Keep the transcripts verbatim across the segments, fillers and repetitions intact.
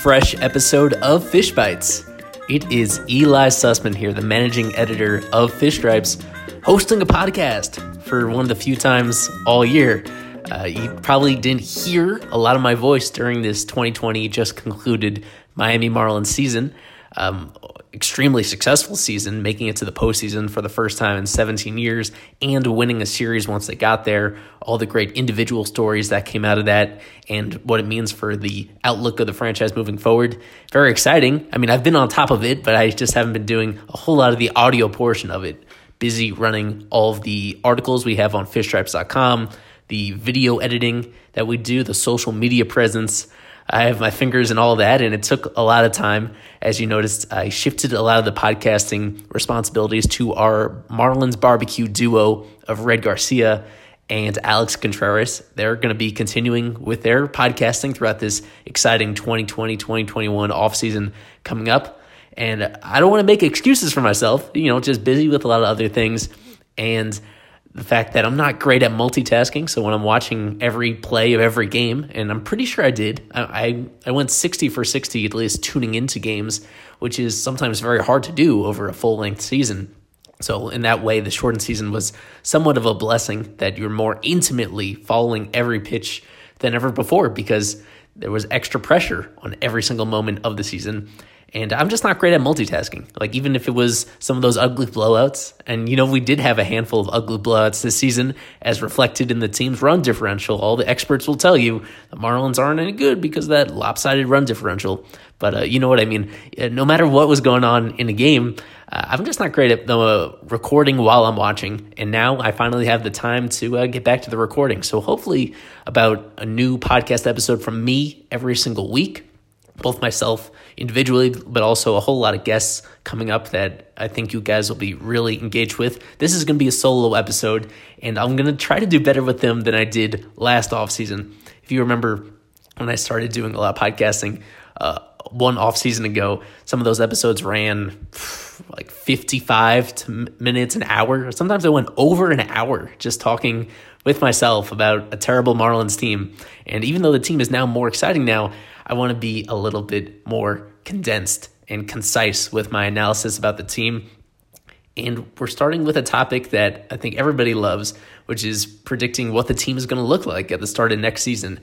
Fresh episode of Fish Bites. It is Eli Sussman here, the managing editor of Fish Stripes, hosting a podcast for one of the few times all year. Uh, you probably didn't hear a lot of my voice during this twenty twenty just concluded Miami Marlins season. Um, extremely successful season, making it to the postseason for the first time in seventeen years and winning a series once they got there, all the great individual stories that came out of that and what it means for the outlook of the franchise moving forward. Very exciting. I mean, I've been on top of it, but I just haven't been doing a whole lot of the audio portion of it. Busy running all of the articles we have on fish stripes dot com, the video editing that we do, the social media presence. I have my fingers in all that, and it took a lot of time. As you noticed, I shifted a lot of the podcasting responsibilities to our Marlins barbecue duo of Red Garcia and Alex Contreras. They're going to be continuing with their podcasting throughout this exciting twenty twenty, twenty twenty-one offseason coming up. And I don't want to make excuses for myself, you know, just busy with a lot of other things. And the fact that I'm not great at multitasking, so when I'm watching every play of every game, and I'm pretty sure I did, I, I I went sixty for sixty at least tuning into games, which is sometimes very hard to do over a full-length season. So in that way, the shortened season was somewhat of a blessing that you're more intimately following every pitch than ever before because there was extra pressure on every single moment of the season. And I'm just not great at multitasking. Like, even if it was some of those ugly blowouts, and, you know, we did have a handful of ugly blowouts this season, as reflected in the team's run differential. All the experts will tell you the Marlins aren't any good because of that lopsided run differential. But uh, you know what I mean? No matter what was going on in a game, uh, I'm just not great at the uh, recording while I'm watching. And now I finally have the time to uh, get back to the recording. So hopefully about a new podcast episode from me every single week. Both myself individually, but also a whole lot of guests coming up that I think you guys will be really engaged with. This is going to be a solo episode, and I'm going to try to do better with them than I did last offseason. If you remember when I started doing a lot of podcasting uh, one offseason ago, some of those episodes ran like fifty-five minutes, an hour. Sometimes I went over an hour just talking with myself about a terrible Marlins team. And even though the team is now more exciting now, I want to be a little bit more condensed and concise with my analysis about the team. And we're starting with a topic that I think everybody loves, which is predicting what the team is going to look like at the start of next season.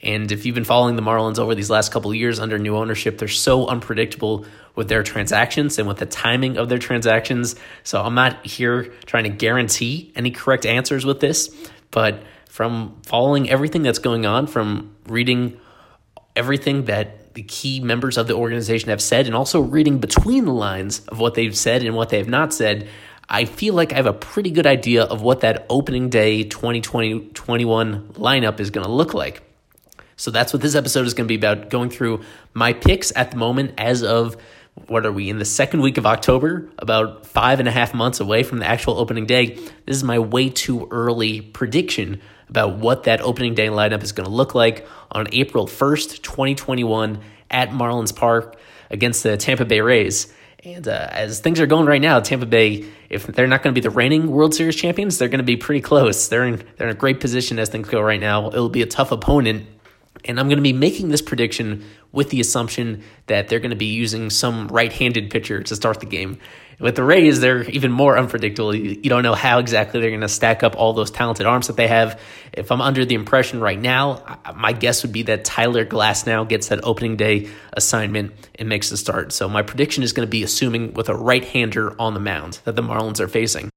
And if you've been following the Marlins over these last couple of years under new ownership, they're so unpredictable with their transactions and with the timing of their transactions. So I'm not here trying to guarantee any correct answers with this, but from following everything that's going on, from reading everything that the key members of the organization have said, and also reading between the lines of what they've said and what they have not said, I feel like I have a pretty good idea of what that opening day twenty twenty twenty-one lineup is going to look like. So that's what this episode is going to be about, going through my picks at the moment as of what are we, in the second week of October, about five and a half months away from the actual opening day. This is my way too early prediction about what that opening day lineup is going to look like on April first, twenty twenty-one at Marlins Park against the Tampa Bay Rays. And uh, as things are going right now, Tampa Bay, if they're not going to be the reigning World Series champions, they're going to be pretty close. They're in they're in a great position as things go right now. It'll be a tough opponent. And I'm going to be making this prediction with the assumption that they're going to be using some right-handed pitcher to start the game. With the Rays, they're even more unpredictable. You don't know how exactly they're going to stack up all those talented arms that they have. If I'm under the impression right now, my guess would be that Tyler Glasnow gets that opening day assignment and makes the start. So my prediction is going to be assuming with a right-hander on the mound that the Marlins are facing.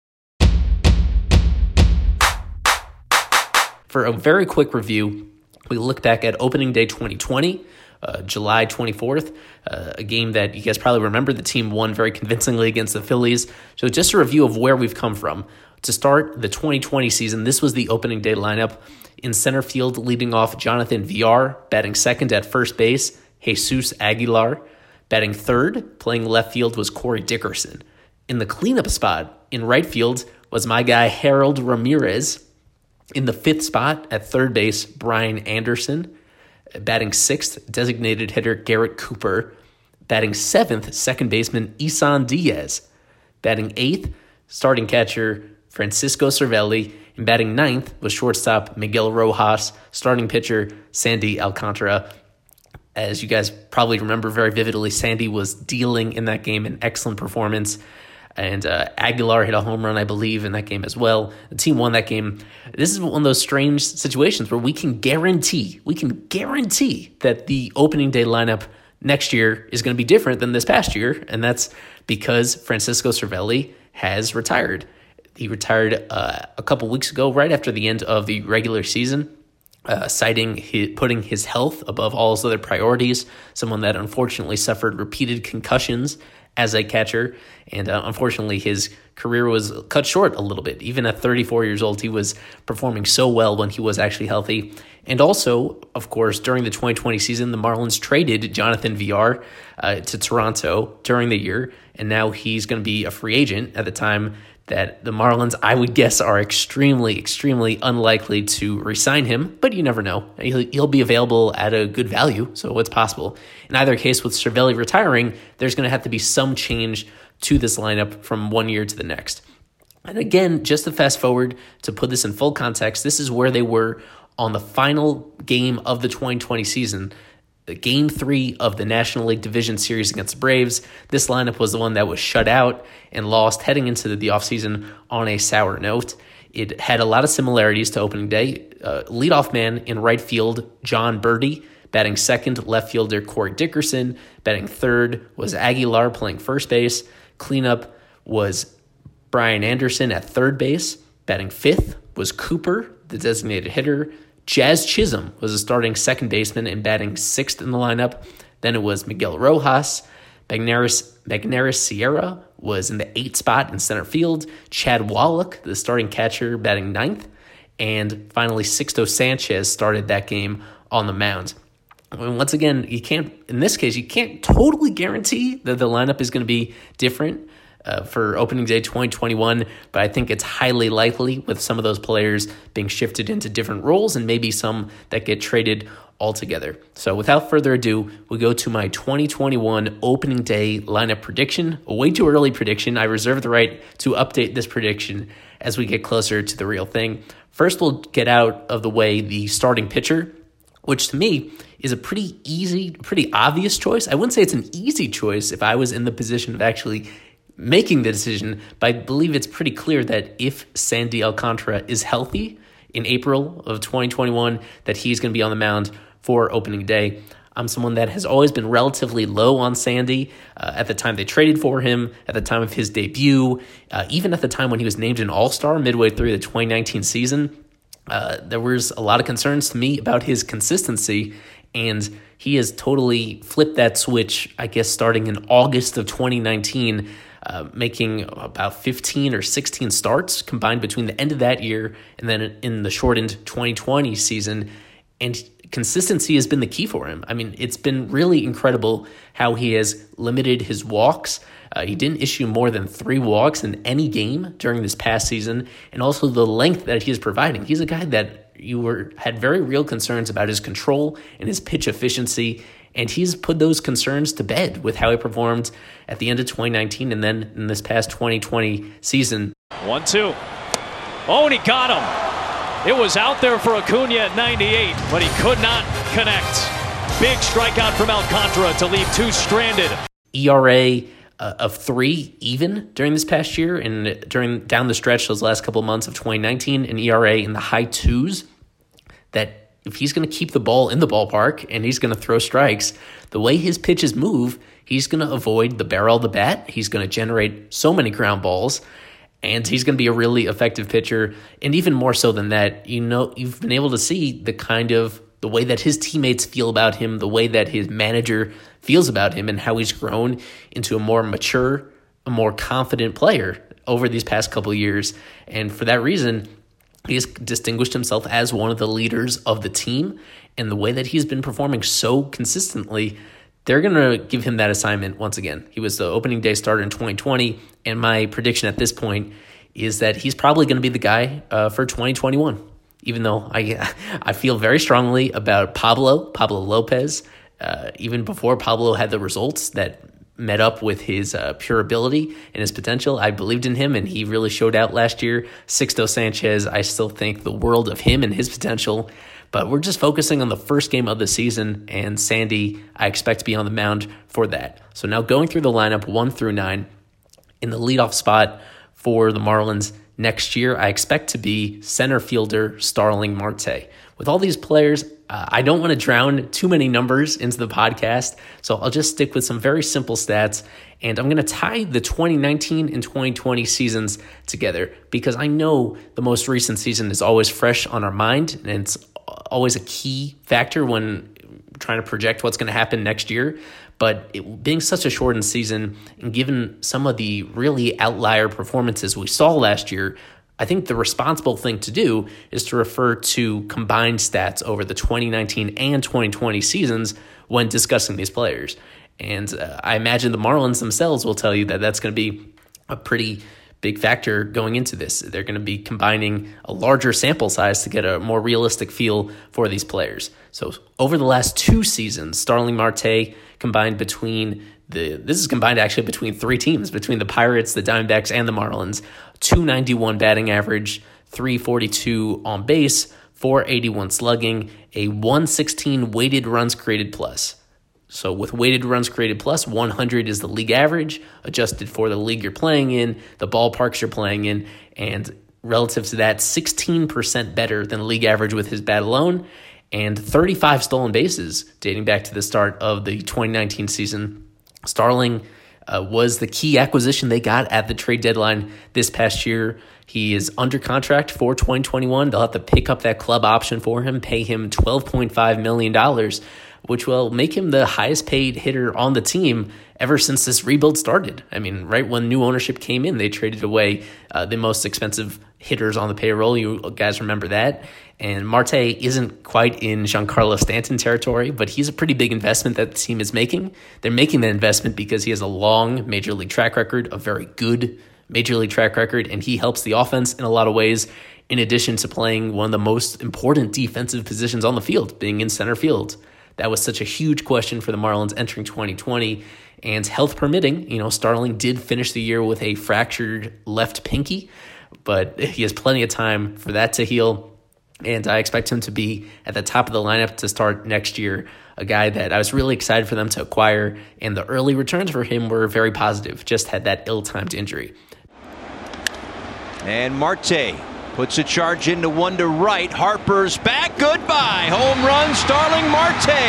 For a very quick review, we look back at opening day twenty twenty, uh, July twenty-fourth, uh, a game that you guys probably remember. The team won very convincingly against the Phillies. So just a review of where we've come from. To start the twenty twenty season, this was the opening day lineup. In center field, leading off, Jonathan Villar, batting second at first base, Jesus Aguilar. Batting third, playing left field, was Corey Dickerson. In the cleanup spot, in right field, was my guy Harold Ramirez. In the fifth spot at third base, Brian Anderson. Batting sixth, designated hitter Garrett Cooper. Batting seventh, second baseman Isan Diaz. Batting eighth, starting catcher Francisco Cervelli. And batting ninth was shortstop Miguel Rojas, starting pitcher Sandy Alcantara. As you guys probably remember very vividly, Sandy was dealing in that game, an excellent performance. And uh, Aguilar hit a home run, I believe, in that game as well. The team won that game. This is one of those strange situations where we can guarantee, we can guarantee that the opening day lineup next year is going to be different than this past year, and that's because Francisco Cervelli has retired. He retired uh, a couple weeks ago, right after the end of the regular season, uh, citing his, putting his health above all his other priorities, someone that unfortunately suffered repeated concussions as a catcher, and uh, unfortunately his career was cut short a little bit. Even at thirty-four years old, he was performing so well when he was actually healthy. And also, of course, during the twenty twenty season, the Marlins traded Jonathan Villar uh, to Toronto during the year, and now he's going to be a free agent at the time that the Marlins, I would guess, are extremely, extremely unlikely to re-sign him, but you never know. He'll, he'll be available at a good value, so what's possible? In either case, with Cervelli retiring, there's going to have to be some change to this lineup from one year to the next. And again, just to fast forward, to put this in full context, this is where they were on the final game of the twenty twenty season. Game three of the National League Division Series against the Braves. This lineup was the one that was shut out and lost heading into the offseason on a sour note. It had a lot of similarities to opening day. Uh, leadoff man in right field, John Birdie. Batting second, left fielder Corey Dickerson. Batting third was Aguilar playing first base. Cleanup was Brian Anderson at third base. Batting fifth was Cooper, the designated hitter. Jazz Chisholm was a starting second baseman and batting sixth in the lineup. Then it was Miguel Rojas. Magnaris Sierra was in the eighth spot in center field. Chad Wallach, the starting catcher, batting ninth. And finally, Sixto Sanchez started that game on the mound. I mean, once again, you can't, in this case, you can't totally guarantee that the lineup is going to be different Uh, for opening day twenty twenty-one, but I think it's highly likely with some of those players being shifted into different roles and maybe some that get traded altogether. So without further ado, we go to my twenty twenty-one opening day lineup prediction, a way too early prediction. I reserve the right to update this prediction as we get closer to the real thing. First, we'll get out of the way the starting pitcher, which to me is a pretty easy, pretty obvious choice. I wouldn't say it's an easy choice if I was in the position of actually making the decision, but I believe it's pretty clear that if Sandy Alcantara is healthy in April of twenty twenty-one, that he's going to be on the mound for opening day. I'm someone that has always been relatively low on Sandy uh, at the time they traded for him, at the time of his debut, uh, even at the time when he was named an All-Star midway through the twenty nineteen season. Uh, there was a lot of concerns to me about his consistency, and he has totally flipped that switch, I guess, starting in August of twenty nineteen, Uh, making about fifteen or sixteen starts combined between the end of that year and then in the shortened twenty twenty season. And consistency has been the key for him. I mean, it's been really incredible how he has limited his walks. Uh, he didn't issue more than three walks in any game during this past season, and also the length that he is providing. He's a guy that you were had very real concerns about his control and his pitch efficiency, and he's put those concerns to bed with how he performed at the end of twenty nineteen and then in this past twenty twenty season. One, two. Oh, and he got him. It was out there for Acuna at ninety-eight, but he could not connect. Big strikeout from Alcantara to leave two stranded. E R A uh, of three even during this past year, and during down the stretch those last couple of months of twenty nineteen, an E R A in the high twos. That if he's going to keep the ball in the ballpark and he's going to throw strikes, the way his pitches move, he's going to avoid the barrel of the bat. He's going to generate so many ground balls. And he's going to be a really effective pitcher. And even more so than that, you know, you've been able to see the kind of the way that his teammates feel about him, the way that his manager feels about him, and how he's grown into a more mature, a more confident player over these past couple of years. And for that reason, he has distinguished himself as one of the leaders of the team. And the way that he's been performing so consistently, they're going to give him that assignment once again. He was the opening day starter in twenty twenty, and my prediction at this point is that he's probably going to be the guy uh, for twenty twenty-one, even though I I feel very strongly about Pablo, Pablo Lopez, uh, even before Pablo had the results that met up with his uh, pure ability and his potential. I believed in him, and he really showed out last year. Sixto Sanchez, I still think the world of him and his potential. But we're just focusing on the first game of the season, and Sandy, I expect to be on the mound for that. So now going through the lineup one through nine, in the leadoff spot for the Marlins next year, I expect to be center fielder Starling Marte. With all these players, uh, I don't want to drown too many numbers into the podcast, so I'll just stick with some very simple stats, and I'm going to tie the twenty nineteen and twenty twenty seasons together, because I know the most recent season is always fresh on our mind, and it's always a key factor when trying to project what's going to happen next year. But it being such a shortened season, and given some of the really outlier performances we saw last year, I think the responsible thing to do is to refer to combined stats over the twenty nineteen and twenty twenty seasons when discussing these players. And uh, I imagine the Marlins themselves will tell you that that's going to be a pretty big factor going into this. They're going to be combining a larger sample size to get a more realistic feel for these players. So over the last two seasons, Starling Marte combined between the, this is combined actually between three teams, between the Pirates, the Diamondbacks, and the Marlins, two ninety-one batting average, three forty-two on base, four eighty-one slugging, a one sixteen weighted runs created plus. So with weighted runs created plus, one hundred is the league average, adjusted for the league you're playing in, the ballparks you're playing in, and relative to that, sixteen percent better than league average with his bat alone, and thirty-five stolen bases dating back to the start of the twenty nineteen season. Starling uh, was the key acquisition they got at the trade deadline this past year. He is under contract for twenty twenty-one. They'll have to pick up that club option for him, pay him twelve point five million dollars, which will make him the highest paid hitter on the team ever since this rebuild started. I mean, right when new ownership came in, they traded away uh, the most expensive hitters on the payroll. You guys remember that. And Marte isn't quite in Giancarlo Stanton territory, but he's a pretty big investment that the team is making. They're making that investment because he has a long major league track record, a very good major league track record, and he helps the offense in a lot of ways, in addition to playing one of the most important defensive positions on the field, being in center field. That was such a huge question for the Marlins entering twenty twenty, and health permitting, you know, Starling did finish the year with a fractured left pinky, but he has plenty of time for that to heal, and I expect him to be at the top of the lineup to start next year, a guy that I was really excited for them to acquire, and the early returns for him were very positive, just had that ill-timed injury. And Marte puts a charge into one to right. Harper's back. Goodbye. Home run, Starling Marte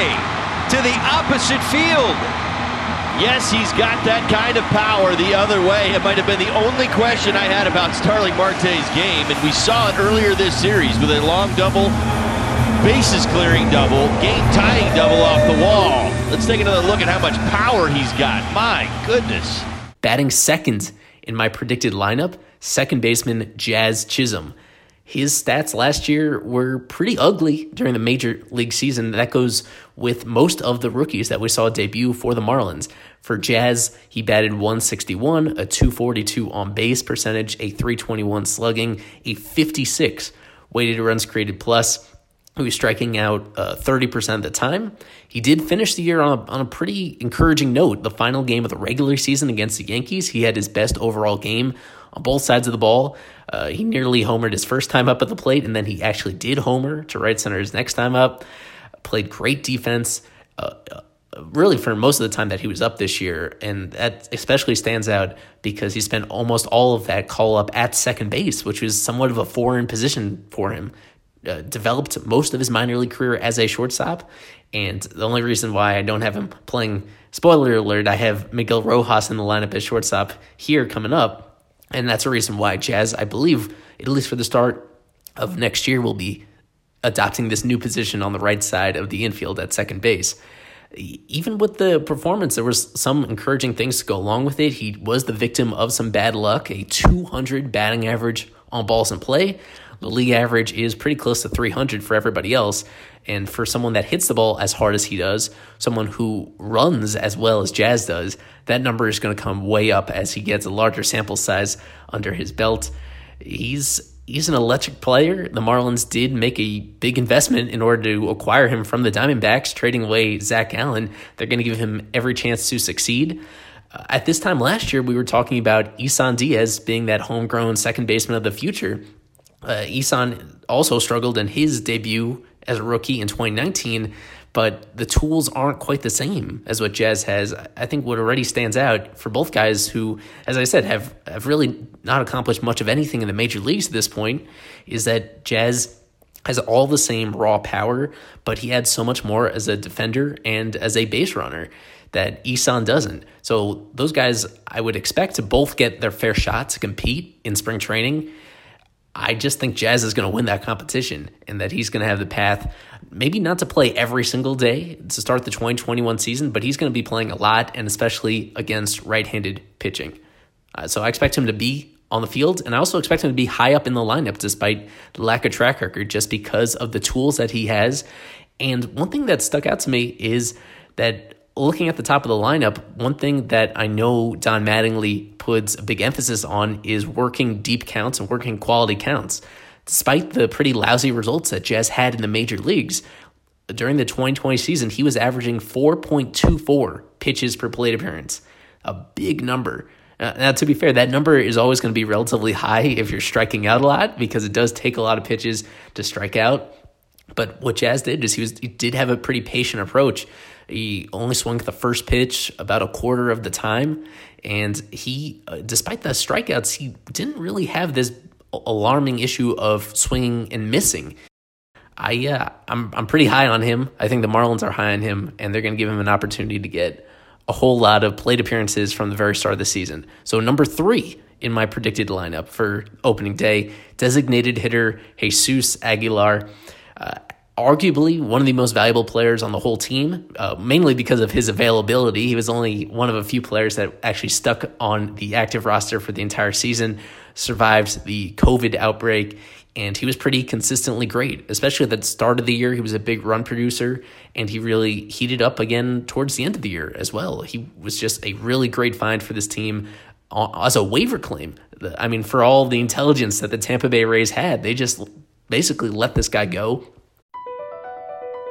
to the opposite field. Yes, he's got that kind of power the other way. It might have been the only question I had about Starling Marte's game, and we saw it earlier this series with a long double, bases-clearing double, game-tying double off the wall. Let's take another look at how much power he's got. My goodness. Batting second in my predicted lineup, second baseman Jazz Chisholm. his stats last year were pretty ugly during the major league season. That goes with most of the rookies that we saw debut for the Marlins. For Jazz, he batted one sixty-one, a two forty-two on base percentage, a three twenty-one slugging, a fifty-six weighted runs created plus. He was striking out uh, thirty percent of the time. He did finish the year on a, on a pretty encouraging note. The final game of the regular season against the Yankees, he had his best overall game on both sides of the ball. Uh, he nearly homered his first time up at the plate, and then he actually did homer to right center his next time up. Played great defense, uh, really for most of the time that he was up this year, and that especially stands out because he spent almost all of that call up at second base, which was somewhat of a foreign position for him. Uh, developed most of his minor league career as a shortstop, and the only reason why I don't have him playing, spoiler alert, I have Miguel Rojas in the lineup as shortstop here coming up, and that's a reason why Jazz, I believe, at least for the start of next year, will be adopting this new position on the right side of the infield at second base. Even with the performance, there was some encouraging things to go along with it. He was the victim of some bad luck, a two hundred batting average on balls in play. The league average is pretty close to three hundred for everybody else. And for someone that hits the ball as hard as he does, someone who runs as well as Jazz does, that number is going to come way up as he gets a larger sample size under his belt. He's he's an electric player. The Marlins did make a big investment in order to acquire him from the Diamondbacks, trading away Zach Allen. They're going to give him every chance to succeed. At this time last year, we were talking about Isan Diaz being that homegrown second baseman of the future. Uh, Isan also struggled in his debut as a rookie in twenty nineteen, but the tools aren't quite the same as what Jazz has. I think what already stands out for both guys who, as I said, have, have really not accomplished much of anything in the major leagues at this point is that Jazz has all the same raw power, but he adds so much more as a defender and as a base runner that Isan doesn't. So those guys, I would expect to both get their fair shot to compete in spring training. I just think Jazz is going to win that competition and that he's going to have the path, maybe not to play every single day to start the twenty twenty-one season, but he's going to be playing a lot, and especially against right-handed pitching. Uh, so I expect him to be on the field, and I also expect him to be high up in the lineup despite the lack of track record just because of the tools that he has. And one thing that stuck out to me is that looking at the top of the lineup, one thing that I know Don Mattingly puts a big emphasis on is working deep counts and working quality counts. Despite the pretty lousy results that Jazz had in the major leagues, during the twenty twenty season, he was averaging four point two four pitches per plate appearance, a big number. Uh, now, to be fair, that number is always going to be relatively high if you're striking out a lot because it does take a lot of pitches to strike out. But what Jazz did is he was he did have a pretty patient approach. He only swung the first pitch about a quarter of the time, and he, uh, despite the strikeouts, he didn't really have this alarming issue of swinging and missing. I, uh, I'm I'm pretty high on him. I think the Marlins are high on him, and they're going to give him an opportunity to get a whole lot of plate appearances from the very start of the season. So number three in my predicted lineup for opening day, designated hitter Jesus Aguilar. Uh, Arguably one of the most valuable players on the whole team, uh, mainly because of his availability. He was only one of a few players that actually stuck on the active roster for the entire season, survived the COVID outbreak, and he was pretty consistently great, especially at the start of the year. He was a big run producer, and he really heated up again towards the end of the year as well. He was just a really great find for this team as a waiver claim. I mean, for all the intelligence that the Tampa Bay Rays had, they just basically let this guy go.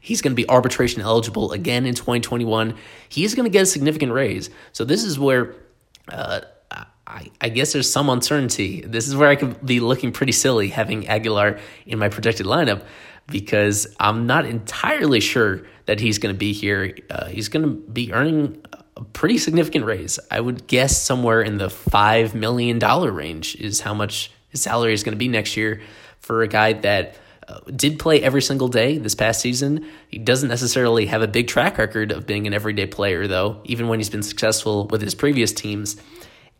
He's going to be arbitration eligible again in twenty twenty-one. He's going to get a significant raise. So this is where uh, I, I guess there's some uncertainty. This is where I could be looking pretty silly having Aguilar in my projected lineup because I'm not entirely sure that he's going to be here. Uh, he's going to be earning a pretty significant raise. I would guess somewhere in the five million dollars range is how much his salary is going to be next year. for a guy that uh, did play every single day this past season. He doesn't necessarily have a big track record of being an everyday player, though, even when he's been successful with his previous teams.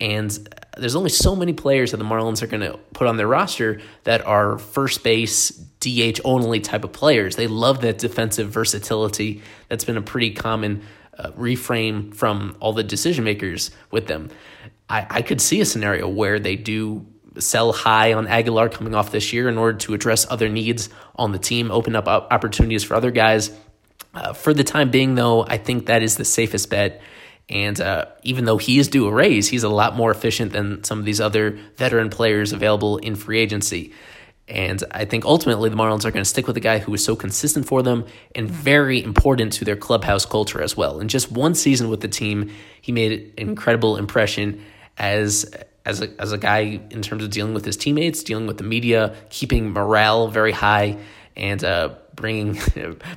And there's only so many players that the Marlins are going to put on their roster that are first base, D H only type of players. They love that defensive versatility. That's been a pretty common uh, reframe from all the decision makers with them. I, I could see a scenario where they do sell high on Aguilar coming off this year in order to address other needs on the team, open up opportunities for other guys. Uh, for the time being, though, I think that is the safest bet. And uh, even though he is due a raise, he's a lot more efficient than some of these other veteran players available in free agency. And I think ultimately the Marlins are going to stick with a guy who is so consistent for them and very important to their clubhouse culture as well. In just one season with the team, he made an incredible impression as as a, as a guy in terms of dealing with his teammates, dealing with the media, keeping morale very high, and uh, bringing,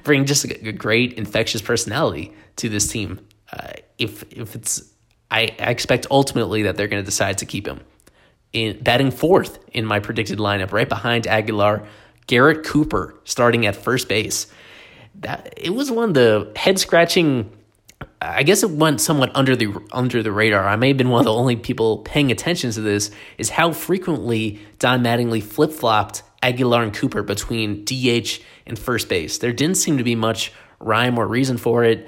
bringing just a great infectious personality to this team. Uh, if if it's, I, I expect ultimately that they're going to decide to keep him. In batting fourth in my predicted lineup, right behind Aguilar, Garrett Cooper starting at first base. That it was one of the head scratching. I guess it went somewhat under the under the radar. I may have been one of the only people paying attention to this. Is how frequently Don Mattingly flip flopped Aguilar and Cooper between D H and first base. There didn't seem to be much rhyme or reason for it.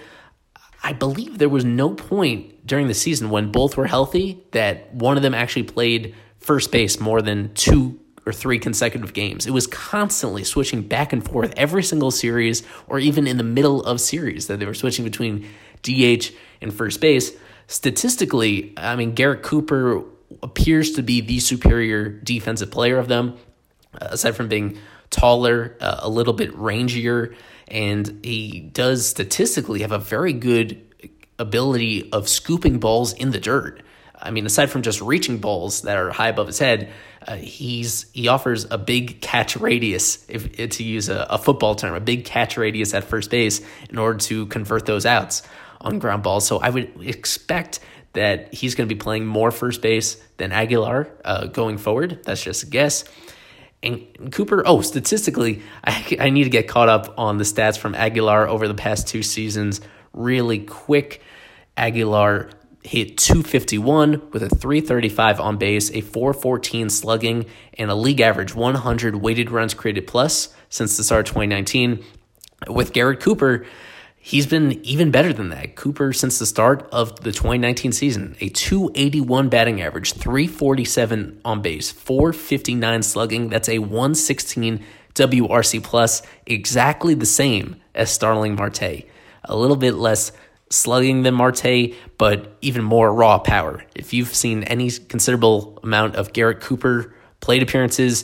I believe there was no point during the season when both were healthy that one of them actually played first base more than two or three consecutive games. It was constantly switching back and forth every single series, or even in the middle of series that they were switching between D H and first base. Statistically, I mean, Garrett Cooper appears to be the superior defensive player of them, aside from being taller, uh, a little bit rangier, and he does statistically have a very good ability of scooping balls in the dirt. I mean, aside from just reaching balls that are high above his head, uh, he's he offers a big catch radius, if, if to use a, a football term, a big catch radius at first base in order to convert those outs on ground balls. So I would expect that he's going to be playing more first base than Aguilar uh, going forward. That's just a guess. And Cooper, oh, statistically, I, I need to get caught up on the stats from Aguilar over the past two seasons really quick. Aguilar hit two fifty-one with a three thirty-five on base, a four fourteen slugging, and a league average one hundred weighted runs created plus since the start of twenty nineteen. With Garrett Cooper, he's been even better than that. Cooper, since the start of the twenty nineteen season, a two eighty-one batting average, three forty-seven on base, four fifty-nine slugging. That's a one sixteen W R C plus, exactly the same as Starling Marte. A little bit less slugging than Marte, but even more raw power. If you've seen any considerable amount of Garrett Cooper plate appearances,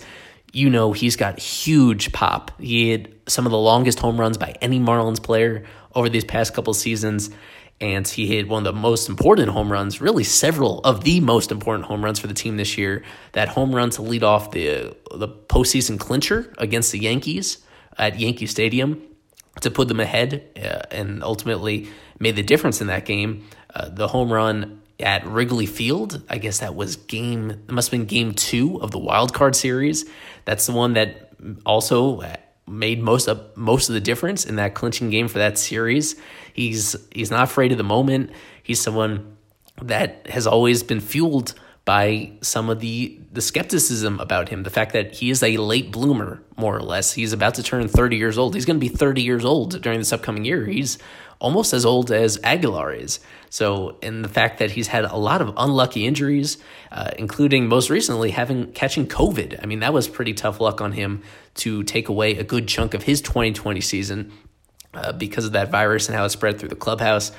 you know he's got huge pop. He had some of the longest home runs by any Marlins player over these past couple seasons, and he hit one of the most important home runs, really several of the most important home runs for the team this year. That home run to lead off the the postseason clincher against the Yankees at Yankee Stadium to put them ahead uh, and ultimately made the difference in that game. Uh, the home run at Wrigley Field, I guess that was game, it must have been game two of the wild card series. That's the one that also made most of most of the difference in that clinching game for that series. He's he's not afraid of the moment. He's someone that has always been fueled by some of the the skepticism about him, the fact that he is a late bloomer, more or less. He's about to turn thirty years old. He's going to be thirty years old during this upcoming year. He's almost as old as Aguilar is. So, and the fact that he's had a lot of unlucky injuries, uh, including most recently having catching COVID. I mean, that was pretty tough luck on him to take away a good chunk of his twenty twenty season uh, because of that virus and how it spread through the clubhouse.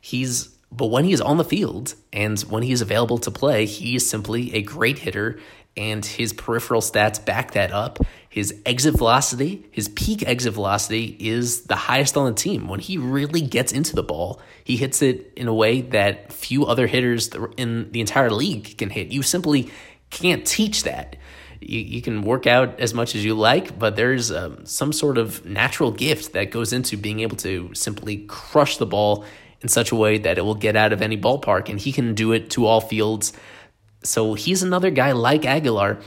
He's But when he is on the field and when he is available to play, he is simply a great hitter, and his peripheral stats back that up. His exit velocity, his peak exit velocity is the highest on the team. When he really gets into the ball, he hits it in a way that few other hitters in the entire league can hit. You simply can't teach that. You, you can work out as much as you like, but there's um, some sort of natural gift that goes into being able to simply crush the ball in such a way that it will get out of any ballpark, and he can do it to all fields. So he's another guy like Aguilar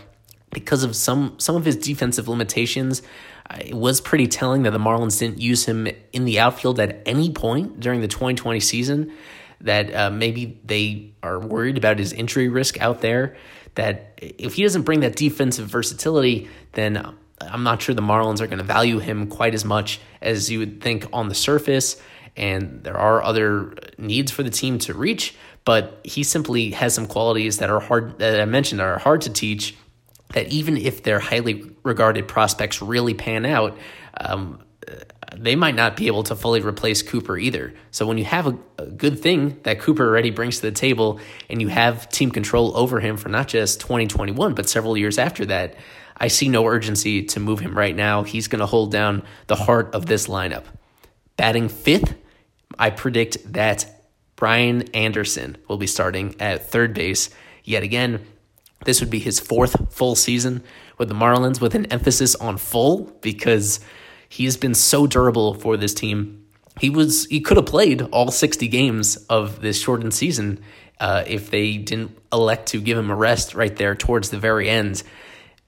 because of some some of his defensive limitations. It was pretty telling that the Marlins didn't use him in the outfield at any point during the twenty twenty season, that uh, maybe they are worried about his injury risk out there, that if he doesn't bring that defensive versatility, then I'm not sure the Marlins are going to value him quite as much as you would think on the surface. And there are other needs for the team to reach, but he simply has some qualities that are hard, that I mentioned are hard to teach, that even if their highly regarded prospects really pan out, um, they might not be able to fully replace Cooper either. So when you have a, a good thing that Cooper already brings to the table and you have team control over him for not just twenty twenty-one, but several years after that, I see no urgency to move him right now. He's going to hold down the heart of this lineup. Batting fifth, I predict that Brian Anderson will be starting at third base yet again. This would be his fourth full season with the Marlins, with an emphasis on full, because he's been so durable for this team. He was he could have played all sixty games of this shortened season uh, if they didn't elect to give him a rest right there towards the very end.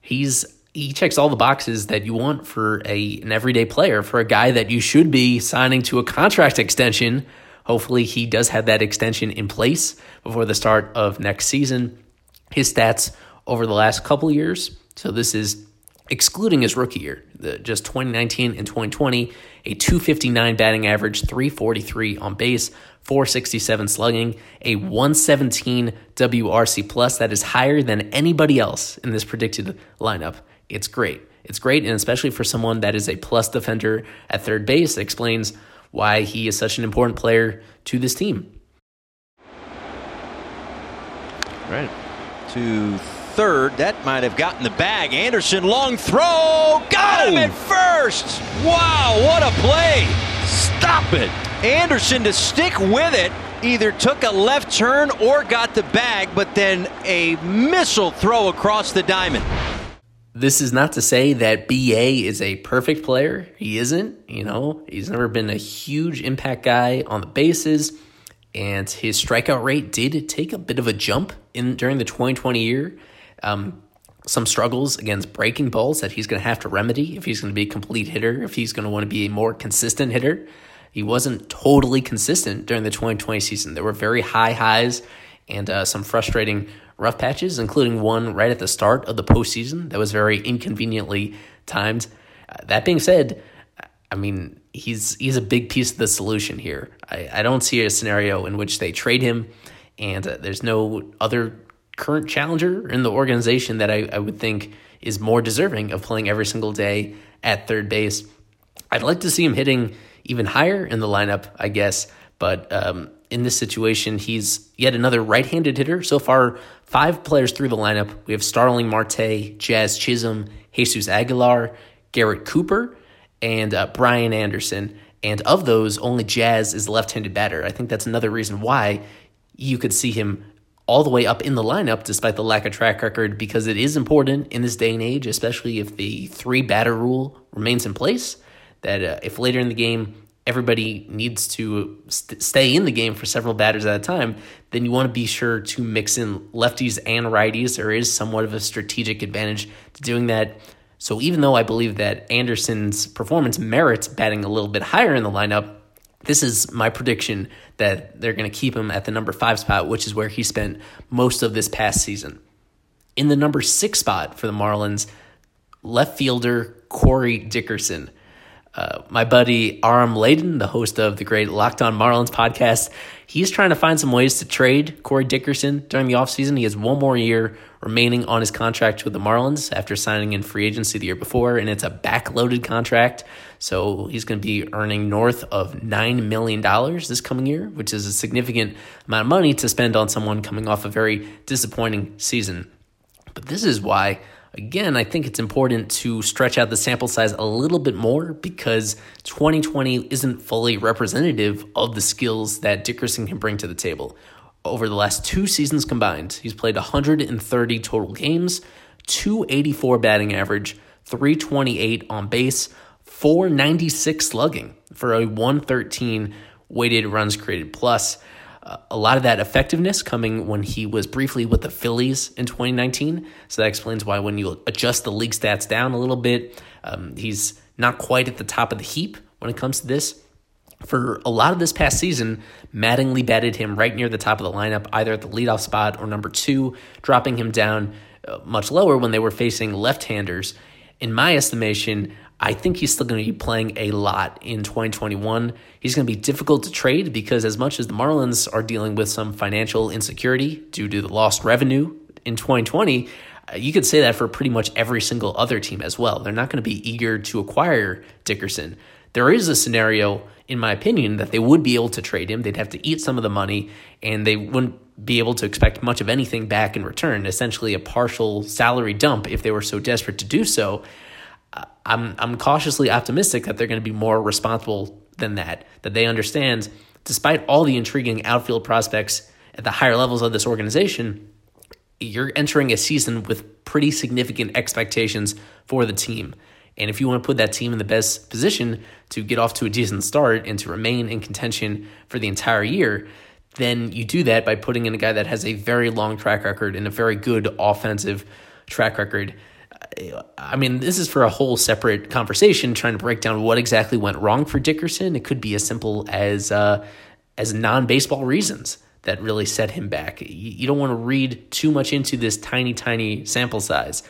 He's he checks all the boxes that you want for a an everyday player, for a guy that you should be signing to a contract extension. Hopefully he does have that extension in place before the start of next season. His stats over the last couple years, so this is excluding his rookie year, the, just twenty nineteen and twenty twenty, a two fifty-nine batting average, three forty-three on base, four sixty-seven slugging, a one seventeen W R C plus. That is higher than anybody else in this predicted lineup. It's great. It's great, and especially for someone that is a plus defender at third base, it explains why he is such an important player to this team. Right. To third, that might have gotten the bag. Anderson, long throw, got him at first. Wow, what a play. Stop it. Anderson, to stick with it, either took a left turn or got the bag, but then a missile throw across the diamond. This is not to say that B A is a perfect player. He isn't, you know, he's never been a huge impact guy on the bases. And his strikeout rate did take a bit of a jump in during the twenty twenty year. Um, some struggles against breaking balls that he's going to have to remedy if he's going to be a complete hitter, if he's going to want to be a more consistent hitter. He wasn't totally consistent during the twenty twenty season. There were very high highs and uh, some frustrating rough patches, including one right at the start of the postseason that was very inconveniently timed. Uh, that being said, I mean, he's he's a big piece of the solution here. I, I don't see a scenario in which they trade him, and uh, there's no other current challenger in the organization that I, I would think is more deserving of playing every single day at third base. I'd like to see him hitting even higher in the lineup, I guess, but um, in this situation, he's yet another right-handed hitter. So far, five players through the lineup. We have Starling Marte, Jazz Chisholm, Jesus Aguilar, Garrett Cooper, and uh, Brian Anderson. And of those, only Jazz is a left-handed batter. I think that's another reason why you could see him all the way up in the lineup, despite the lack of track record, because it is important in this day and age, especially if the three-batter rule remains in place, that uh, if later in the game everybody needs to st- stay in the game for several batters at a time, then you want to be sure to mix in lefties and righties. There is somewhat of a strategic advantage to doing that. So even though I believe that Anderson's performance merits batting a little bit higher in the lineup, this is my prediction that they're going to keep him at the number five spot, which is where he spent most of this past season. In the number six spot for the Marlins, left fielder Corey Dickerson. Uh, my buddy Aram Layden, the host of the great Locked On Marlins podcast, he's trying to find some ways to trade Corey Dickerson during the offseason. He has one more year remaining on his contract with the Marlins after signing in free agency the year before, and it's a backloaded contract. So he's going to be earning north of nine million dollars this coming year, which is a significant amount of money to spend on someone coming off a very disappointing season. But this is why, again, I think it's important to stretch out the sample size a little bit more, because twenty twenty isn't fully representative of the skills that Dickerson can bring to the table. Over the last two seasons combined, he's played one hundred thirty total games, two eighty-four batting average, three twenty-eight on base, four ninety-six slugging for a one thirteen weighted runs created plus. Uh, a lot of that effectiveness coming when he was briefly with the Phillies in twenty nineteen. So that explains why when you adjust the league stats down a little bit, um, he's not quite at the top of the heap when it comes to this. For a lot of this past season, Mattingly batted him right near the top of the lineup, either at the leadoff spot or number two, dropping him down uh, much lower when they were facing left-handers. In my estimation, I think he's still going to be playing a lot in twenty twenty-one. He's going to be difficult to trade because as much as the Marlins are dealing with some financial insecurity due to the lost revenue in twenty twenty, you could say that for pretty much every single other team as well. They're not going to be eager to acquire Dickerson. There is a scenario, in my opinion, that they would be able to trade him. They'd have to eat some of the money, and they wouldn't be able to expect much of anything back in return, essentially a partial salary dump if they were so desperate to do so. I'm I'm cautiously optimistic that they're going to be more responsible than that, that they understand, despite all the intriguing outfield prospects at the higher levels of this organization, you're entering a season with pretty significant expectations for the team. And if you want to put that team in the best position to get off to a decent start and to remain in contention for the entire year, then you do that by putting in a guy that has a very long track record and a very good offensive track record. I mean, this is for a whole separate conversation, trying to break down what exactly went wrong for Dickerson. It could be as simple as uh, as non-baseball reasons that really set him back. You don't want to read too much into this tiny, tiny sample size.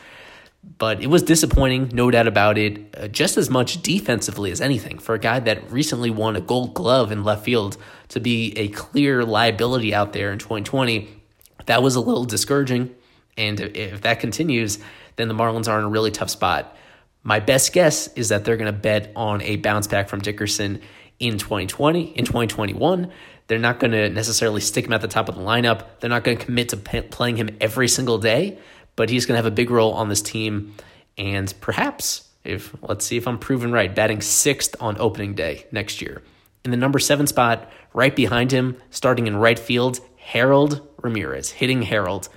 But it was disappointing, no doubt about it, uh, just as much defensively as anything. For a guy that recently won a gold glove in left field to be a clear liability out there in twenty twenty, that was a little discouraging. And if that continues, then the Marlins are in a really tough spot. My best guess is that they're going to bet on a bounce back from Dickerson in twenty twenty, in twenty twenty-one. They're not going to necessarily stick him at the top of the lineup. They're not going to commit to playing him every single day, but he's going to have a big role on this team. And perhaps, if let's see if I'm proven right, batting sixth on opening day next year. In the number seven spot, right behind him, starting in right field, Harold Ramirez, hitting Harold.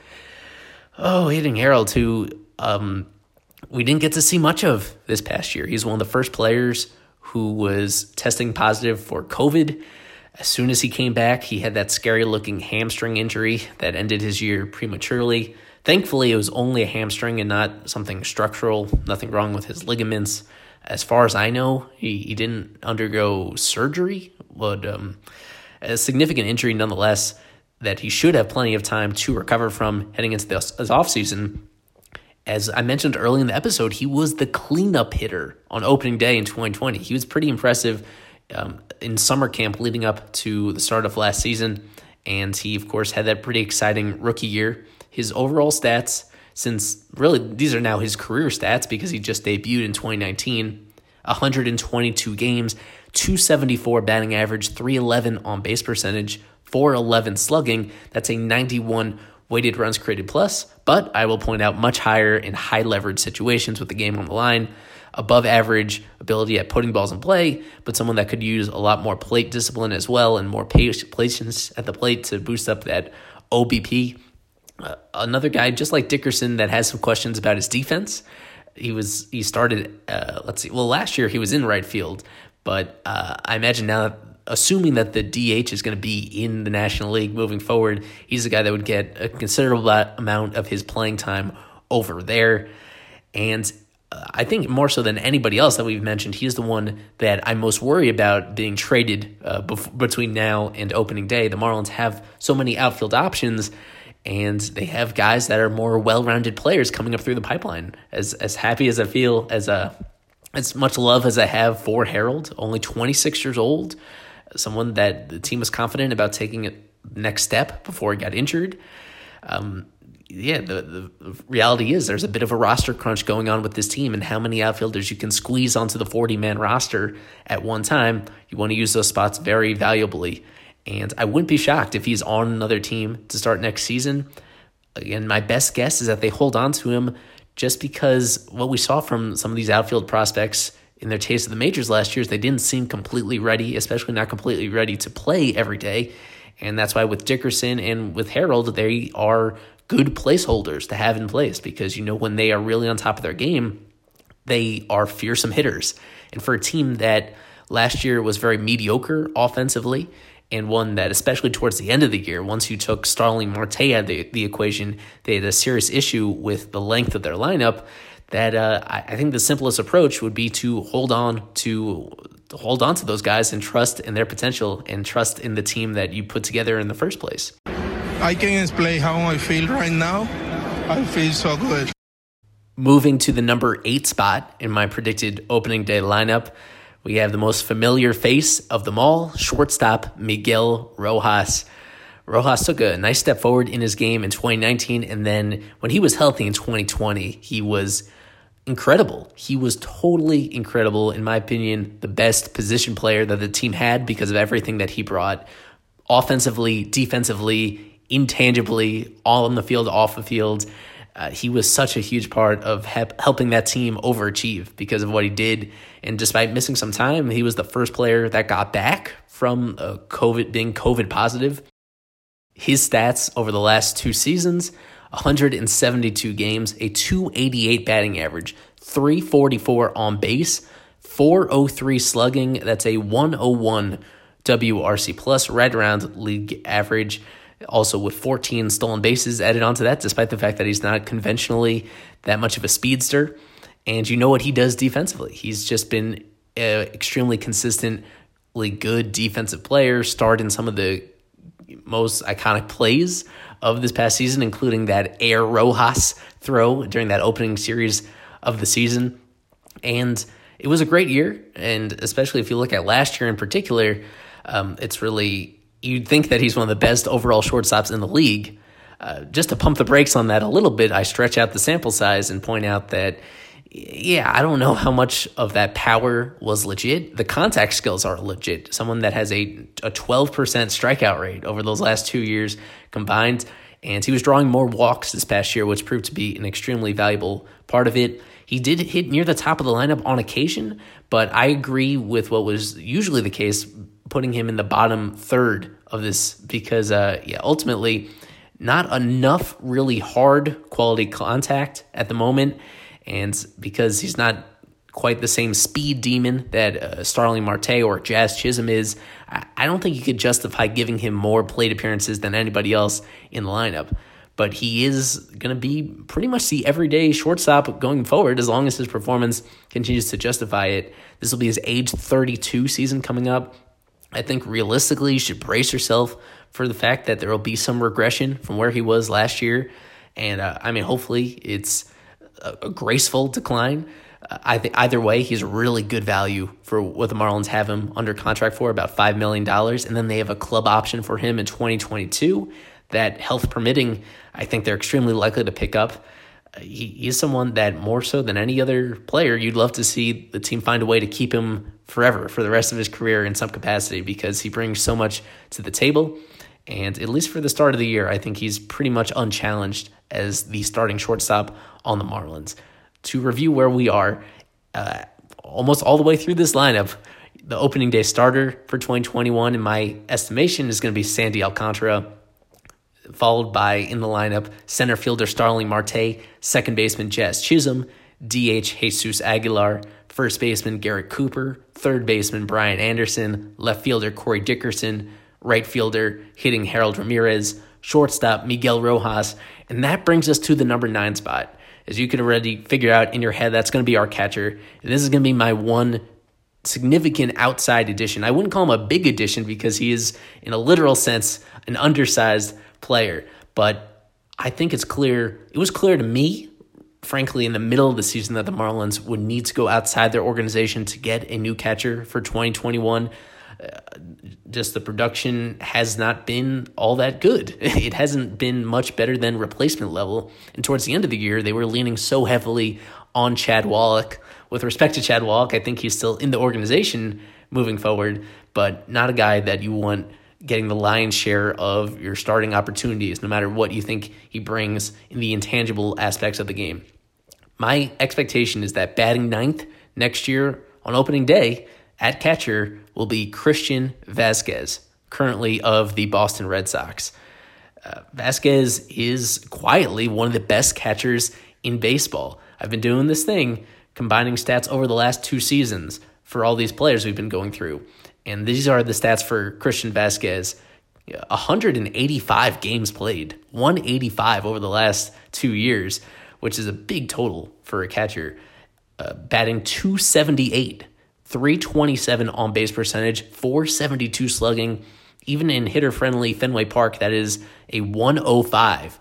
Oh, hitting Harold, who um, we didn't get to see much of this past year. He's one of the first players who was testing positive for COVID. As soon as he came back, he had that scary-looking hamstring injury that ended his year prematurely. Thankfully, it was only a hamstring and not something structural, nothing wrong with his ligaments. As far as I know, he, he didn't undergo surgery, but um, a significant injury nonetheless that he should have plenty of time to recover from heading into this, this offseason. As I mentioned early in the episode, he was the cleanup hitter on opening day in twenty twenty. He was pretty impressive um, in summer camp leading up to the start of last season, and he, of course, had that pretty exciting rookie year. His overall stats, since really these are now his career stats because he just debuted in twenty nineteen, one hundred twenty-two games, two seventy-four batting average, three eleven on base percentage, four eleven slugging. That's a ninety-one weighted runs created plus, but I will point out much higher in high leverage situations with the game on the line, above average ability at putting balls in play, but someone that could use a lot more plate discipline as well and more patience at the plate to boost up that O B P. Uh, another guy just like Dickerson that has some questions about his defense. He was he started, uh, let's see, well, last year he was in right field, but uh, I imagine now that assuming that the D H is going to be in the National League moving forward, he's a guy that would get a considerable amount of his playing time over there. And I think more so than anybody else that we've mentioned, he's the one that I most worry about being traded uh, bef- between now and opening day. The Marlins have so many outfield options, and they have guys that are more well-rounded players coming up through the pipeline. As as happy as I feel, as a as much love as I have for Harold, only twenty-six years old, someone that the team was confident about taking a next step before he got injured. Um, yeah, the, the reality is there's a bit of a roster crunch going on with this team and how many outfielders you can squeeze onto the forty-man roster at one time. You want to use those spots very valuably. And I wouldn't be shocked if he's on another team to start next season. Again, my best guess is that they hold on to him just because what we saw from some of these outfield prospects in their taste of the majors last year, they didn't seem completely ready, especially not completely ready to play every day. And that's why with Dickerson and with Harold, they are good placeholders to have in place because, you know, when they are really on top of their game, they are fearsome hitters. And for a team that last year was very mediocre offensively and one that, especially towards the end of the year, once you took Starling Marte out of the, the equation, they had a serious issue with the length of their lineup, that uh, I, I think the simplest approach would be to hold on to hold on to those guys and trust in their potential and trust in the team that you put together in the first place. I can explain how I feel right now. I feel so good. Moving to the number eight spot in my predicted opening day lineup, we have the most familiar face of them all, shortstop Miguel Rojas. Rojas took a nice step forward in his game in twenty nineteen, and then when he was healthy in twenty twenty, he was incredible. He was totally incredible, in my opinion, the best position player that the team had because of everything that he brought offensively, defensively, intangibly, all on the field, off the field. Uh, he was such a huge part of hep- helping that team overachieve because of what he did. And despite missing some time, he was the first player that got back from uh, COVID being COVID positive. His stats over the last two seasons, one hundred seventy-two games, a two eighty-eight batting average, three forty-four on base, four oh three slugging. That's a one oh one W R C plus, right around league average. Also with fourteen stolen bases added onto that, despite the fact that he's not conventionally that much of a speedster. And you know what he does defensively. He's just been an extremely consistently good defensive player, starred in some of the most iconic plays of this past season, including that Air Rojas throw during that opening series of the season. And it was a great year, and especially if you look at last year in particular, um, it's really... you'd think that he's one of the best overall shortstops in the league. Uh, just to pump the brakes on that a little bit, I stretch out the sample size and point out that, yeah, I don't know how much of that power was legit. The contact skills are legit. Someone that has a, a twelve percent strikeout rate over those last two years combined, and he was drawing more walks this past year, which proved to be an extremely valuable part of it. He did hit near the top of the lineup on occasion, but I agree with what was usually the case, putting him in the bottom third of this because, uh, yeah, ultimately, not enough really hard quality contact at the moment, and because he's not quite the same speed demon that uh, Starling Marte or Jazz Chisholm is, I-, I don't think you could justify giving him more plate appearances than anybody else in the lineup. But he is going to be pretty much the everyday shortstop going forward as long as his performance continues to justify it. This will be his age thirty-two season coming up. I think realistically you should brace yourself for the fact that there will be some regression from where he was last year. And uh, I mean, hopefully it's a, a graceful decline. Uh, I think either way, he's a really good value for what the Marlins have him under contract for, about five million dollars. And then they have a club option for him in twenty twenty-two that, health permitting, I think they're extremely likely to pick up. Uh, he, he is someone that, more so than any other player, you'd love to see the team find a way to keep him forever for the rest of his career in some capacity, because he brings so much to the table. And at least for the start of the year, I think he's pretty much unchallenged as the starting shortstop on the Marlins. To review where we are, uh, almost all the way through this lineup, the opening day starter for twenty twenty-one, in my estimation, is going to be Sandy Alcantara, followed by, in the lineup, center fielder Starling Marte, second baseman Jazz Chisholm, D H Jesus Aguilar, first baseman Garrett Cooper, third baseman Brian Anderson, left fielder Corey Dickerson, right fielder hitting Harold Ramirez, shortstop Miguel Rojas, and that brings us to the number nine spot. As you can already figure out in your head, that's going to be our catcher, and this is going to be my one significant outside addition. I wouldn't call him a big addition because he is, in a literal sense, an undersized player, but I think it's clear, it was clear to me, frankly, in the middle of the season, that the Marlins would need to go outside their organization to get a new catcher for twenty twenty-one. Uh, just the production has not been all that good. It hasn't been much better than replacement level, and towards the end of the year, they were leaning so heavily on Chad Wallach. With respect to Chad Wallach, I think he's still in the organization moving forward, but not a guy that you want getting the lion's share of your starting opportunities, no matter what you think he brings in the intangible aspects of the game. My expectation is that batting ninth next year on opening day at catcher will be Christian Vazquez, currently of the Boston Red Sox. Uh, Vazquez is quietly one of the best catchers in baseball. I've been doing this thing, combining stats over the last two seasons for all these players we've been going through. And these are the stats for Christian Vazquez. one hundred eighty-five games played, one hundred eighty-five over the last two years, which is a big total for a catcher. Uh, batting two seventy-eight, three twenty-seven on base percentage, four seventy-two slugging. Even in hitter-friendly Fenway Park, that is a one oh five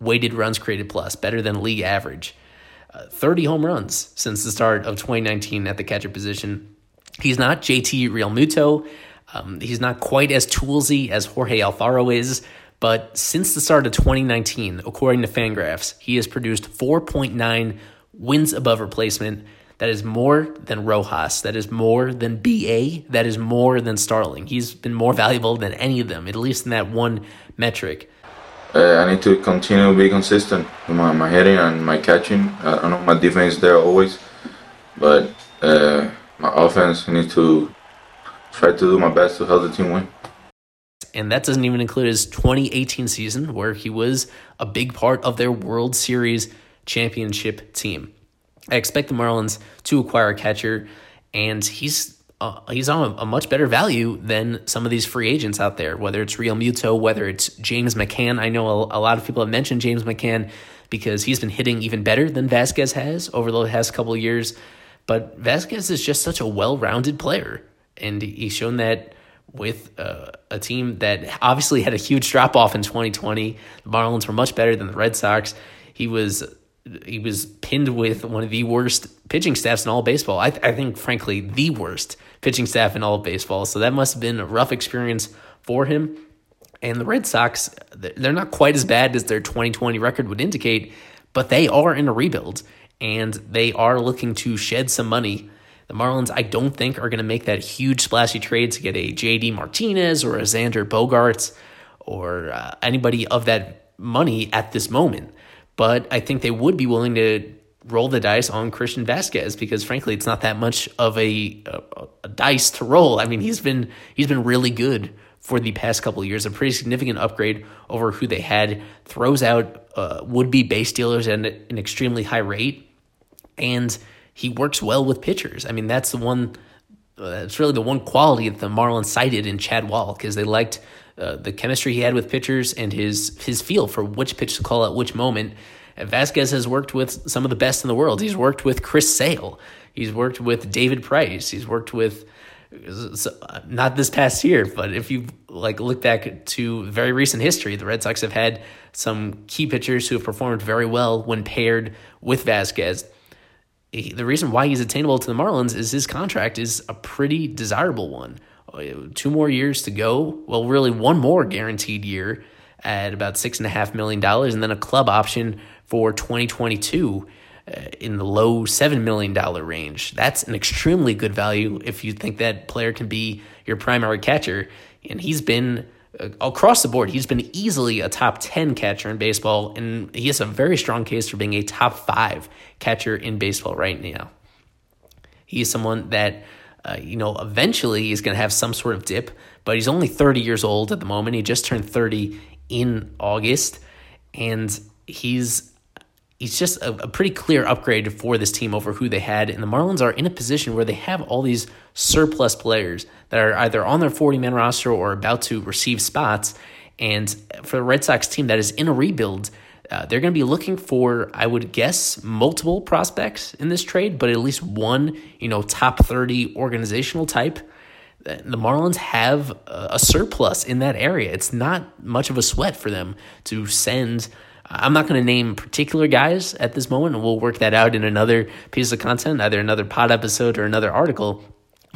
weighted runs created plus, better than league average. Uh, thirty home runs since the start of twenty nineteen at the catcher position. He's not J T Realmuto. Um, he's not quite as toolsy as Jorge Alfaro is, but since the start of twenty nineteen, according to FanGraphs, he has produced four point nine wins above replacement. That is more than Rojas. That is more than B A. That is more than Starling. He's been more valuable than any of them, at least in that one metric. Uh, I need to continue to be consistent with my, my hitting and my catching. I, I know my defense is there always, but uh, my offense needs to try to do my best to help the team win. And that doesn't even include his twenty eighteen season, where he was a big part of their World Series championship team. I expect the Marlins to acquire a catcher, and he's uh, he's on a, a much better value than some of these free agents out there, whether it's Realmuto, whether it's James McCann. I know a, a lot of people have mentioned James McCann because he's been hitting even better than Vazquez has over the last couple of years, but Vazquez is just such a well-rounded player. And he's shown that with uh, a team that obviously had a huge drop-off in twenty twenty. The Marlins were much better than the Red Sox. He was he was pinned with one of the worst pitching staffs in all of baseball. I, th- I think, frankly, the worst pitching staff in all of baseball. So that must have been a rough experience for him. And the Red Sox, they're not quite as bad as their twenty twenty record would indicate, but they are in a rebuild, and they are looking to shed some money. The Marlins, I don't think, are going to make that huge splashy trade to get a J D. Martinez or a Xander Bogaerts or uh, anybody of that money at this moment. But I think they would be willing to roll the dice on Christian Vazquez because, frankly, it's not that much of a, a, a dice to roll. I mean, he's been he's been really good for the past couple of years, a pretty significant upgrade over who they had, throws out uh, would-be base stealers at an, an extremely high rate, and he works well with pitchers. I mean, that's the one. Uh, that's really the one quality that the Marlins cited in Chad Wallach, is they liked uh, the chemistry he had with pitchers and his his feel for which pitch to call at which moment. And Vazquez has worked with some of the best in the world. He's worked with Chris Sale. He's worked with David Price. He's worked with not this past year, but if you like look back to very recent history, the Red Sox have had some key pitchers who have performed very well when paired with Vazquez. The reason why he's attainable to the Marlins is his contract is a pretty desirable one. Two more years to go. Well, really one more guaranteed year at about six point five million dollars, and then a club option for twenty twenty-two in the low seven million dollars range. That's an extremely good value if you think that player can be your primary catcher. And he's been, across the board, he's been easily a top ten catcher in baseball, and he has a very strong case for being a top five catcher in baseball right now. He is someone that, uh, you know, eventually is going to have some sort of dip, but he's only thirty years old at the moment. He just turned thirty in August, and he's he's just a, a pretty clear upgrade for this team over who they had, and the Marlins are in a position where they have all these surplus players that are either on their forty-man roster or about to receive spots. And for the Red Sox team that is in a rebuild, uh, they're going to be looking for, I would guess, multiple prospects in this trade, but at least one, you know, top thirty organizational type. The Marlins have a surplus in that area. It's not much of a sweat for them to send. I'm not going to name particular guys at this moment, and we'll work that out in another piece of content, either another pod episode or another article.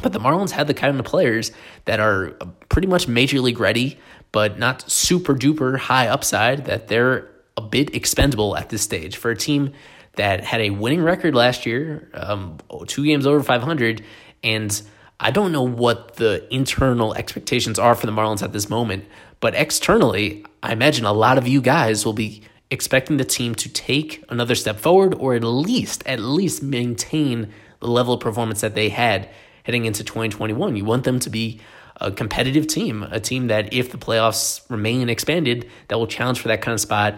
But the Marlins have the kind of players that are pretty much major league ready, but not super duper high upside, that they're a bit expendable at this stage. For a team that had a winning record last year, um, two games over five hundred, and I don't know what the internal expectations are for the Marlins at this moment, but externally, I imagine a lot of you guys will be expecting the team to take another step forward, or at least, at least maintain the level of performance that they had heading into twenty twenty-one. You want them to be a competitive team, a team that if the playoffs remain expanded, that will challenge for that kind of spot.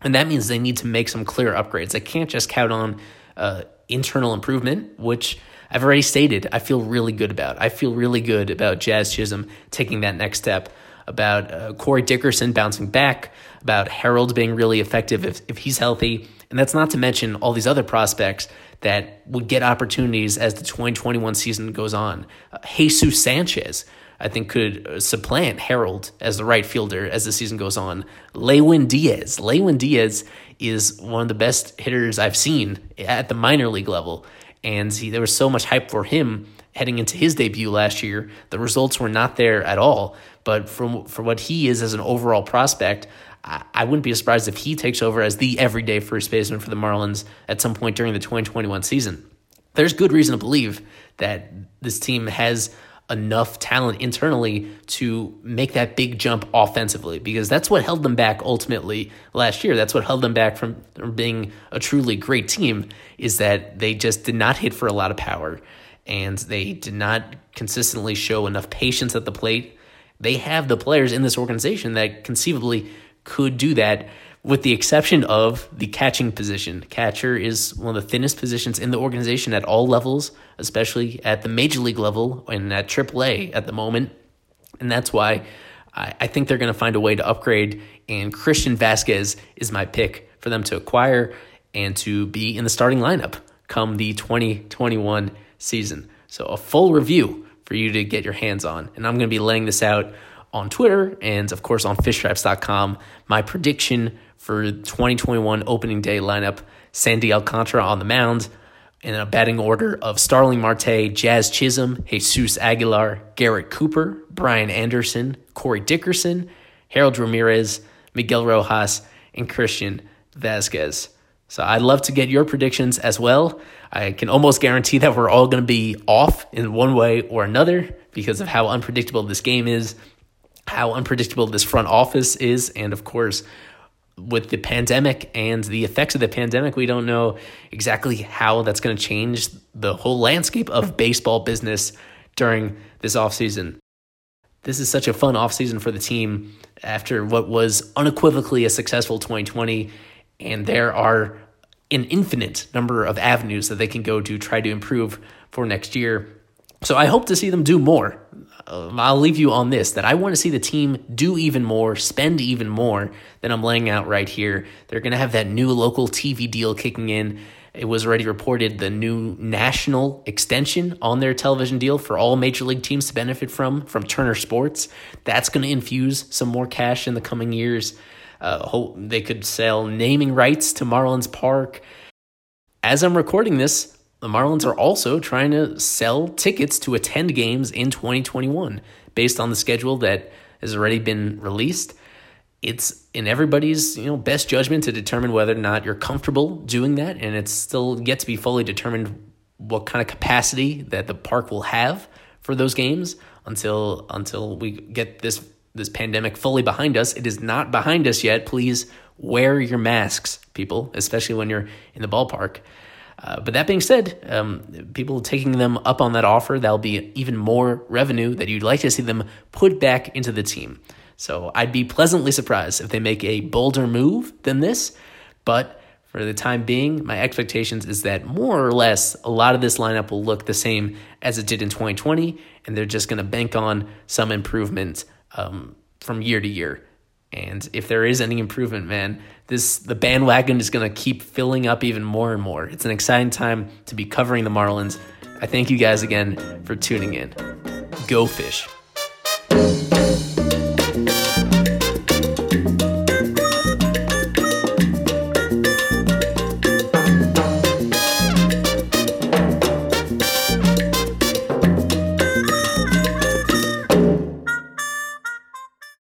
And that means they need to make some clear upgrades. They can't just count on uh, internal improvement, which I've already stated I feel really good about. I feel really good about Jazz Chisholm taking that next step, about uh, Corey Dickerson bouncing back, about Harold being really effective if, if he's healthy. And that's not to mention all these other prospects that will get opportunities as the twenty twenty-one season goes on. Uh, Jesus Sanchez, I think, could uh, supplant Harold as the right fielder as the season goes on. Lewin Diaz. Lewin Diaz is one of the best hitters I've seen at the minor league level. And he, there was so much hype for him heading into his debut last year. The results were not there at all. But from for what he is as an overall prospect, I, I wouldn't be surprised if he takes over as the everyday first baseman for the Marlins at some point during the twenty twenty-one season. There's good reason to believe that this team has enough talent internally to make that big jump offensively, because that's what held them back ultimately last year. That's what held them back from being a truly great team, is that they just did not hit for a lot of power and they did not consistently show enough patience at the plate. They have the players in this organization that conceivably could do that, with the exception of the catching position. Catcher is one of the thinnest positions in the organization at all levels, especially at the major league level and at triple A at the moment. And that's why I, I think they're going to find a way to upgrade. And Christian Vazquez is my pick for them to acquire and to be in the starting lineup come the twenty twenty-one season. So a full review for you to get your hands on. And I'm going to be laying this out on Twitter and, of course, on fish stripes dot com. My prediction for twenty twenty-one opening day lineup: Sandy Alcantara on the mound, in a batting order of Starling Marte, Jazz Chisholm, Jesus Aguilar, Garrett Cooper, Brian Anderson, Corey Dickerson, Harold Ramirez, Miguel Rojas, and Christian Vazquez. So I'd love to get your predictions as well. I can almost guarantee that we're all going to be off in one way or another because of how unpredictable this game is, how unpredictable this front office is, and of course, with the pandemic and the effects of the pandemic, we don't know exactly how that's going to change the whole landscape of baseball business during this offseason. This is such a fun offseason for the team after what was unequivocally a successful twenty twenty, and there are an infinite number of avenues that they can go to try to improve for next year. So I hope to see them do more. Um, I'll leave you on this, that I want to see the team do even more, spend even more than I'm laying out right here. They're going to have that new local T V deal kicking in. It was already reported the new national extension on their television deal for all major league teams to benefit from, from Turner Sports. That's going to infuse some more cash in the coming years. Uh, hope they could sell naming rights to Marlins Park. As I'm recording this, the Marlins are also trying to sell tickets to attend games in twenty twenty-one based on the schedule that has already been released. It's in everybody's, you know, best judgment to determine whether or not you're comfortable doing that, and it's still yet to be fully determined what kind of capacity that the park will have for those games until until we get this this pandemic fully behind us. It is not behind us yet. Please wear your masks, people, especially when you're in the ballpark. Uh, but that being said, um, people taking them up on that offer, that'll be even more revenue that you'd like to see them put back into the team. So I'd be pleasantly surprised if they make a bolder move than this. But for the time being, my expectations is that more or less a lot of this lineup will look the same as it did in twenty twenty, and they're just going to bank on some improvement um, from year to year. And if there is any improvement, man, this the bandwagon is going to keep filling up even more and more. It's an exciting time to be covering the Marlins. I thank you guys again for tuning in. Go Fish.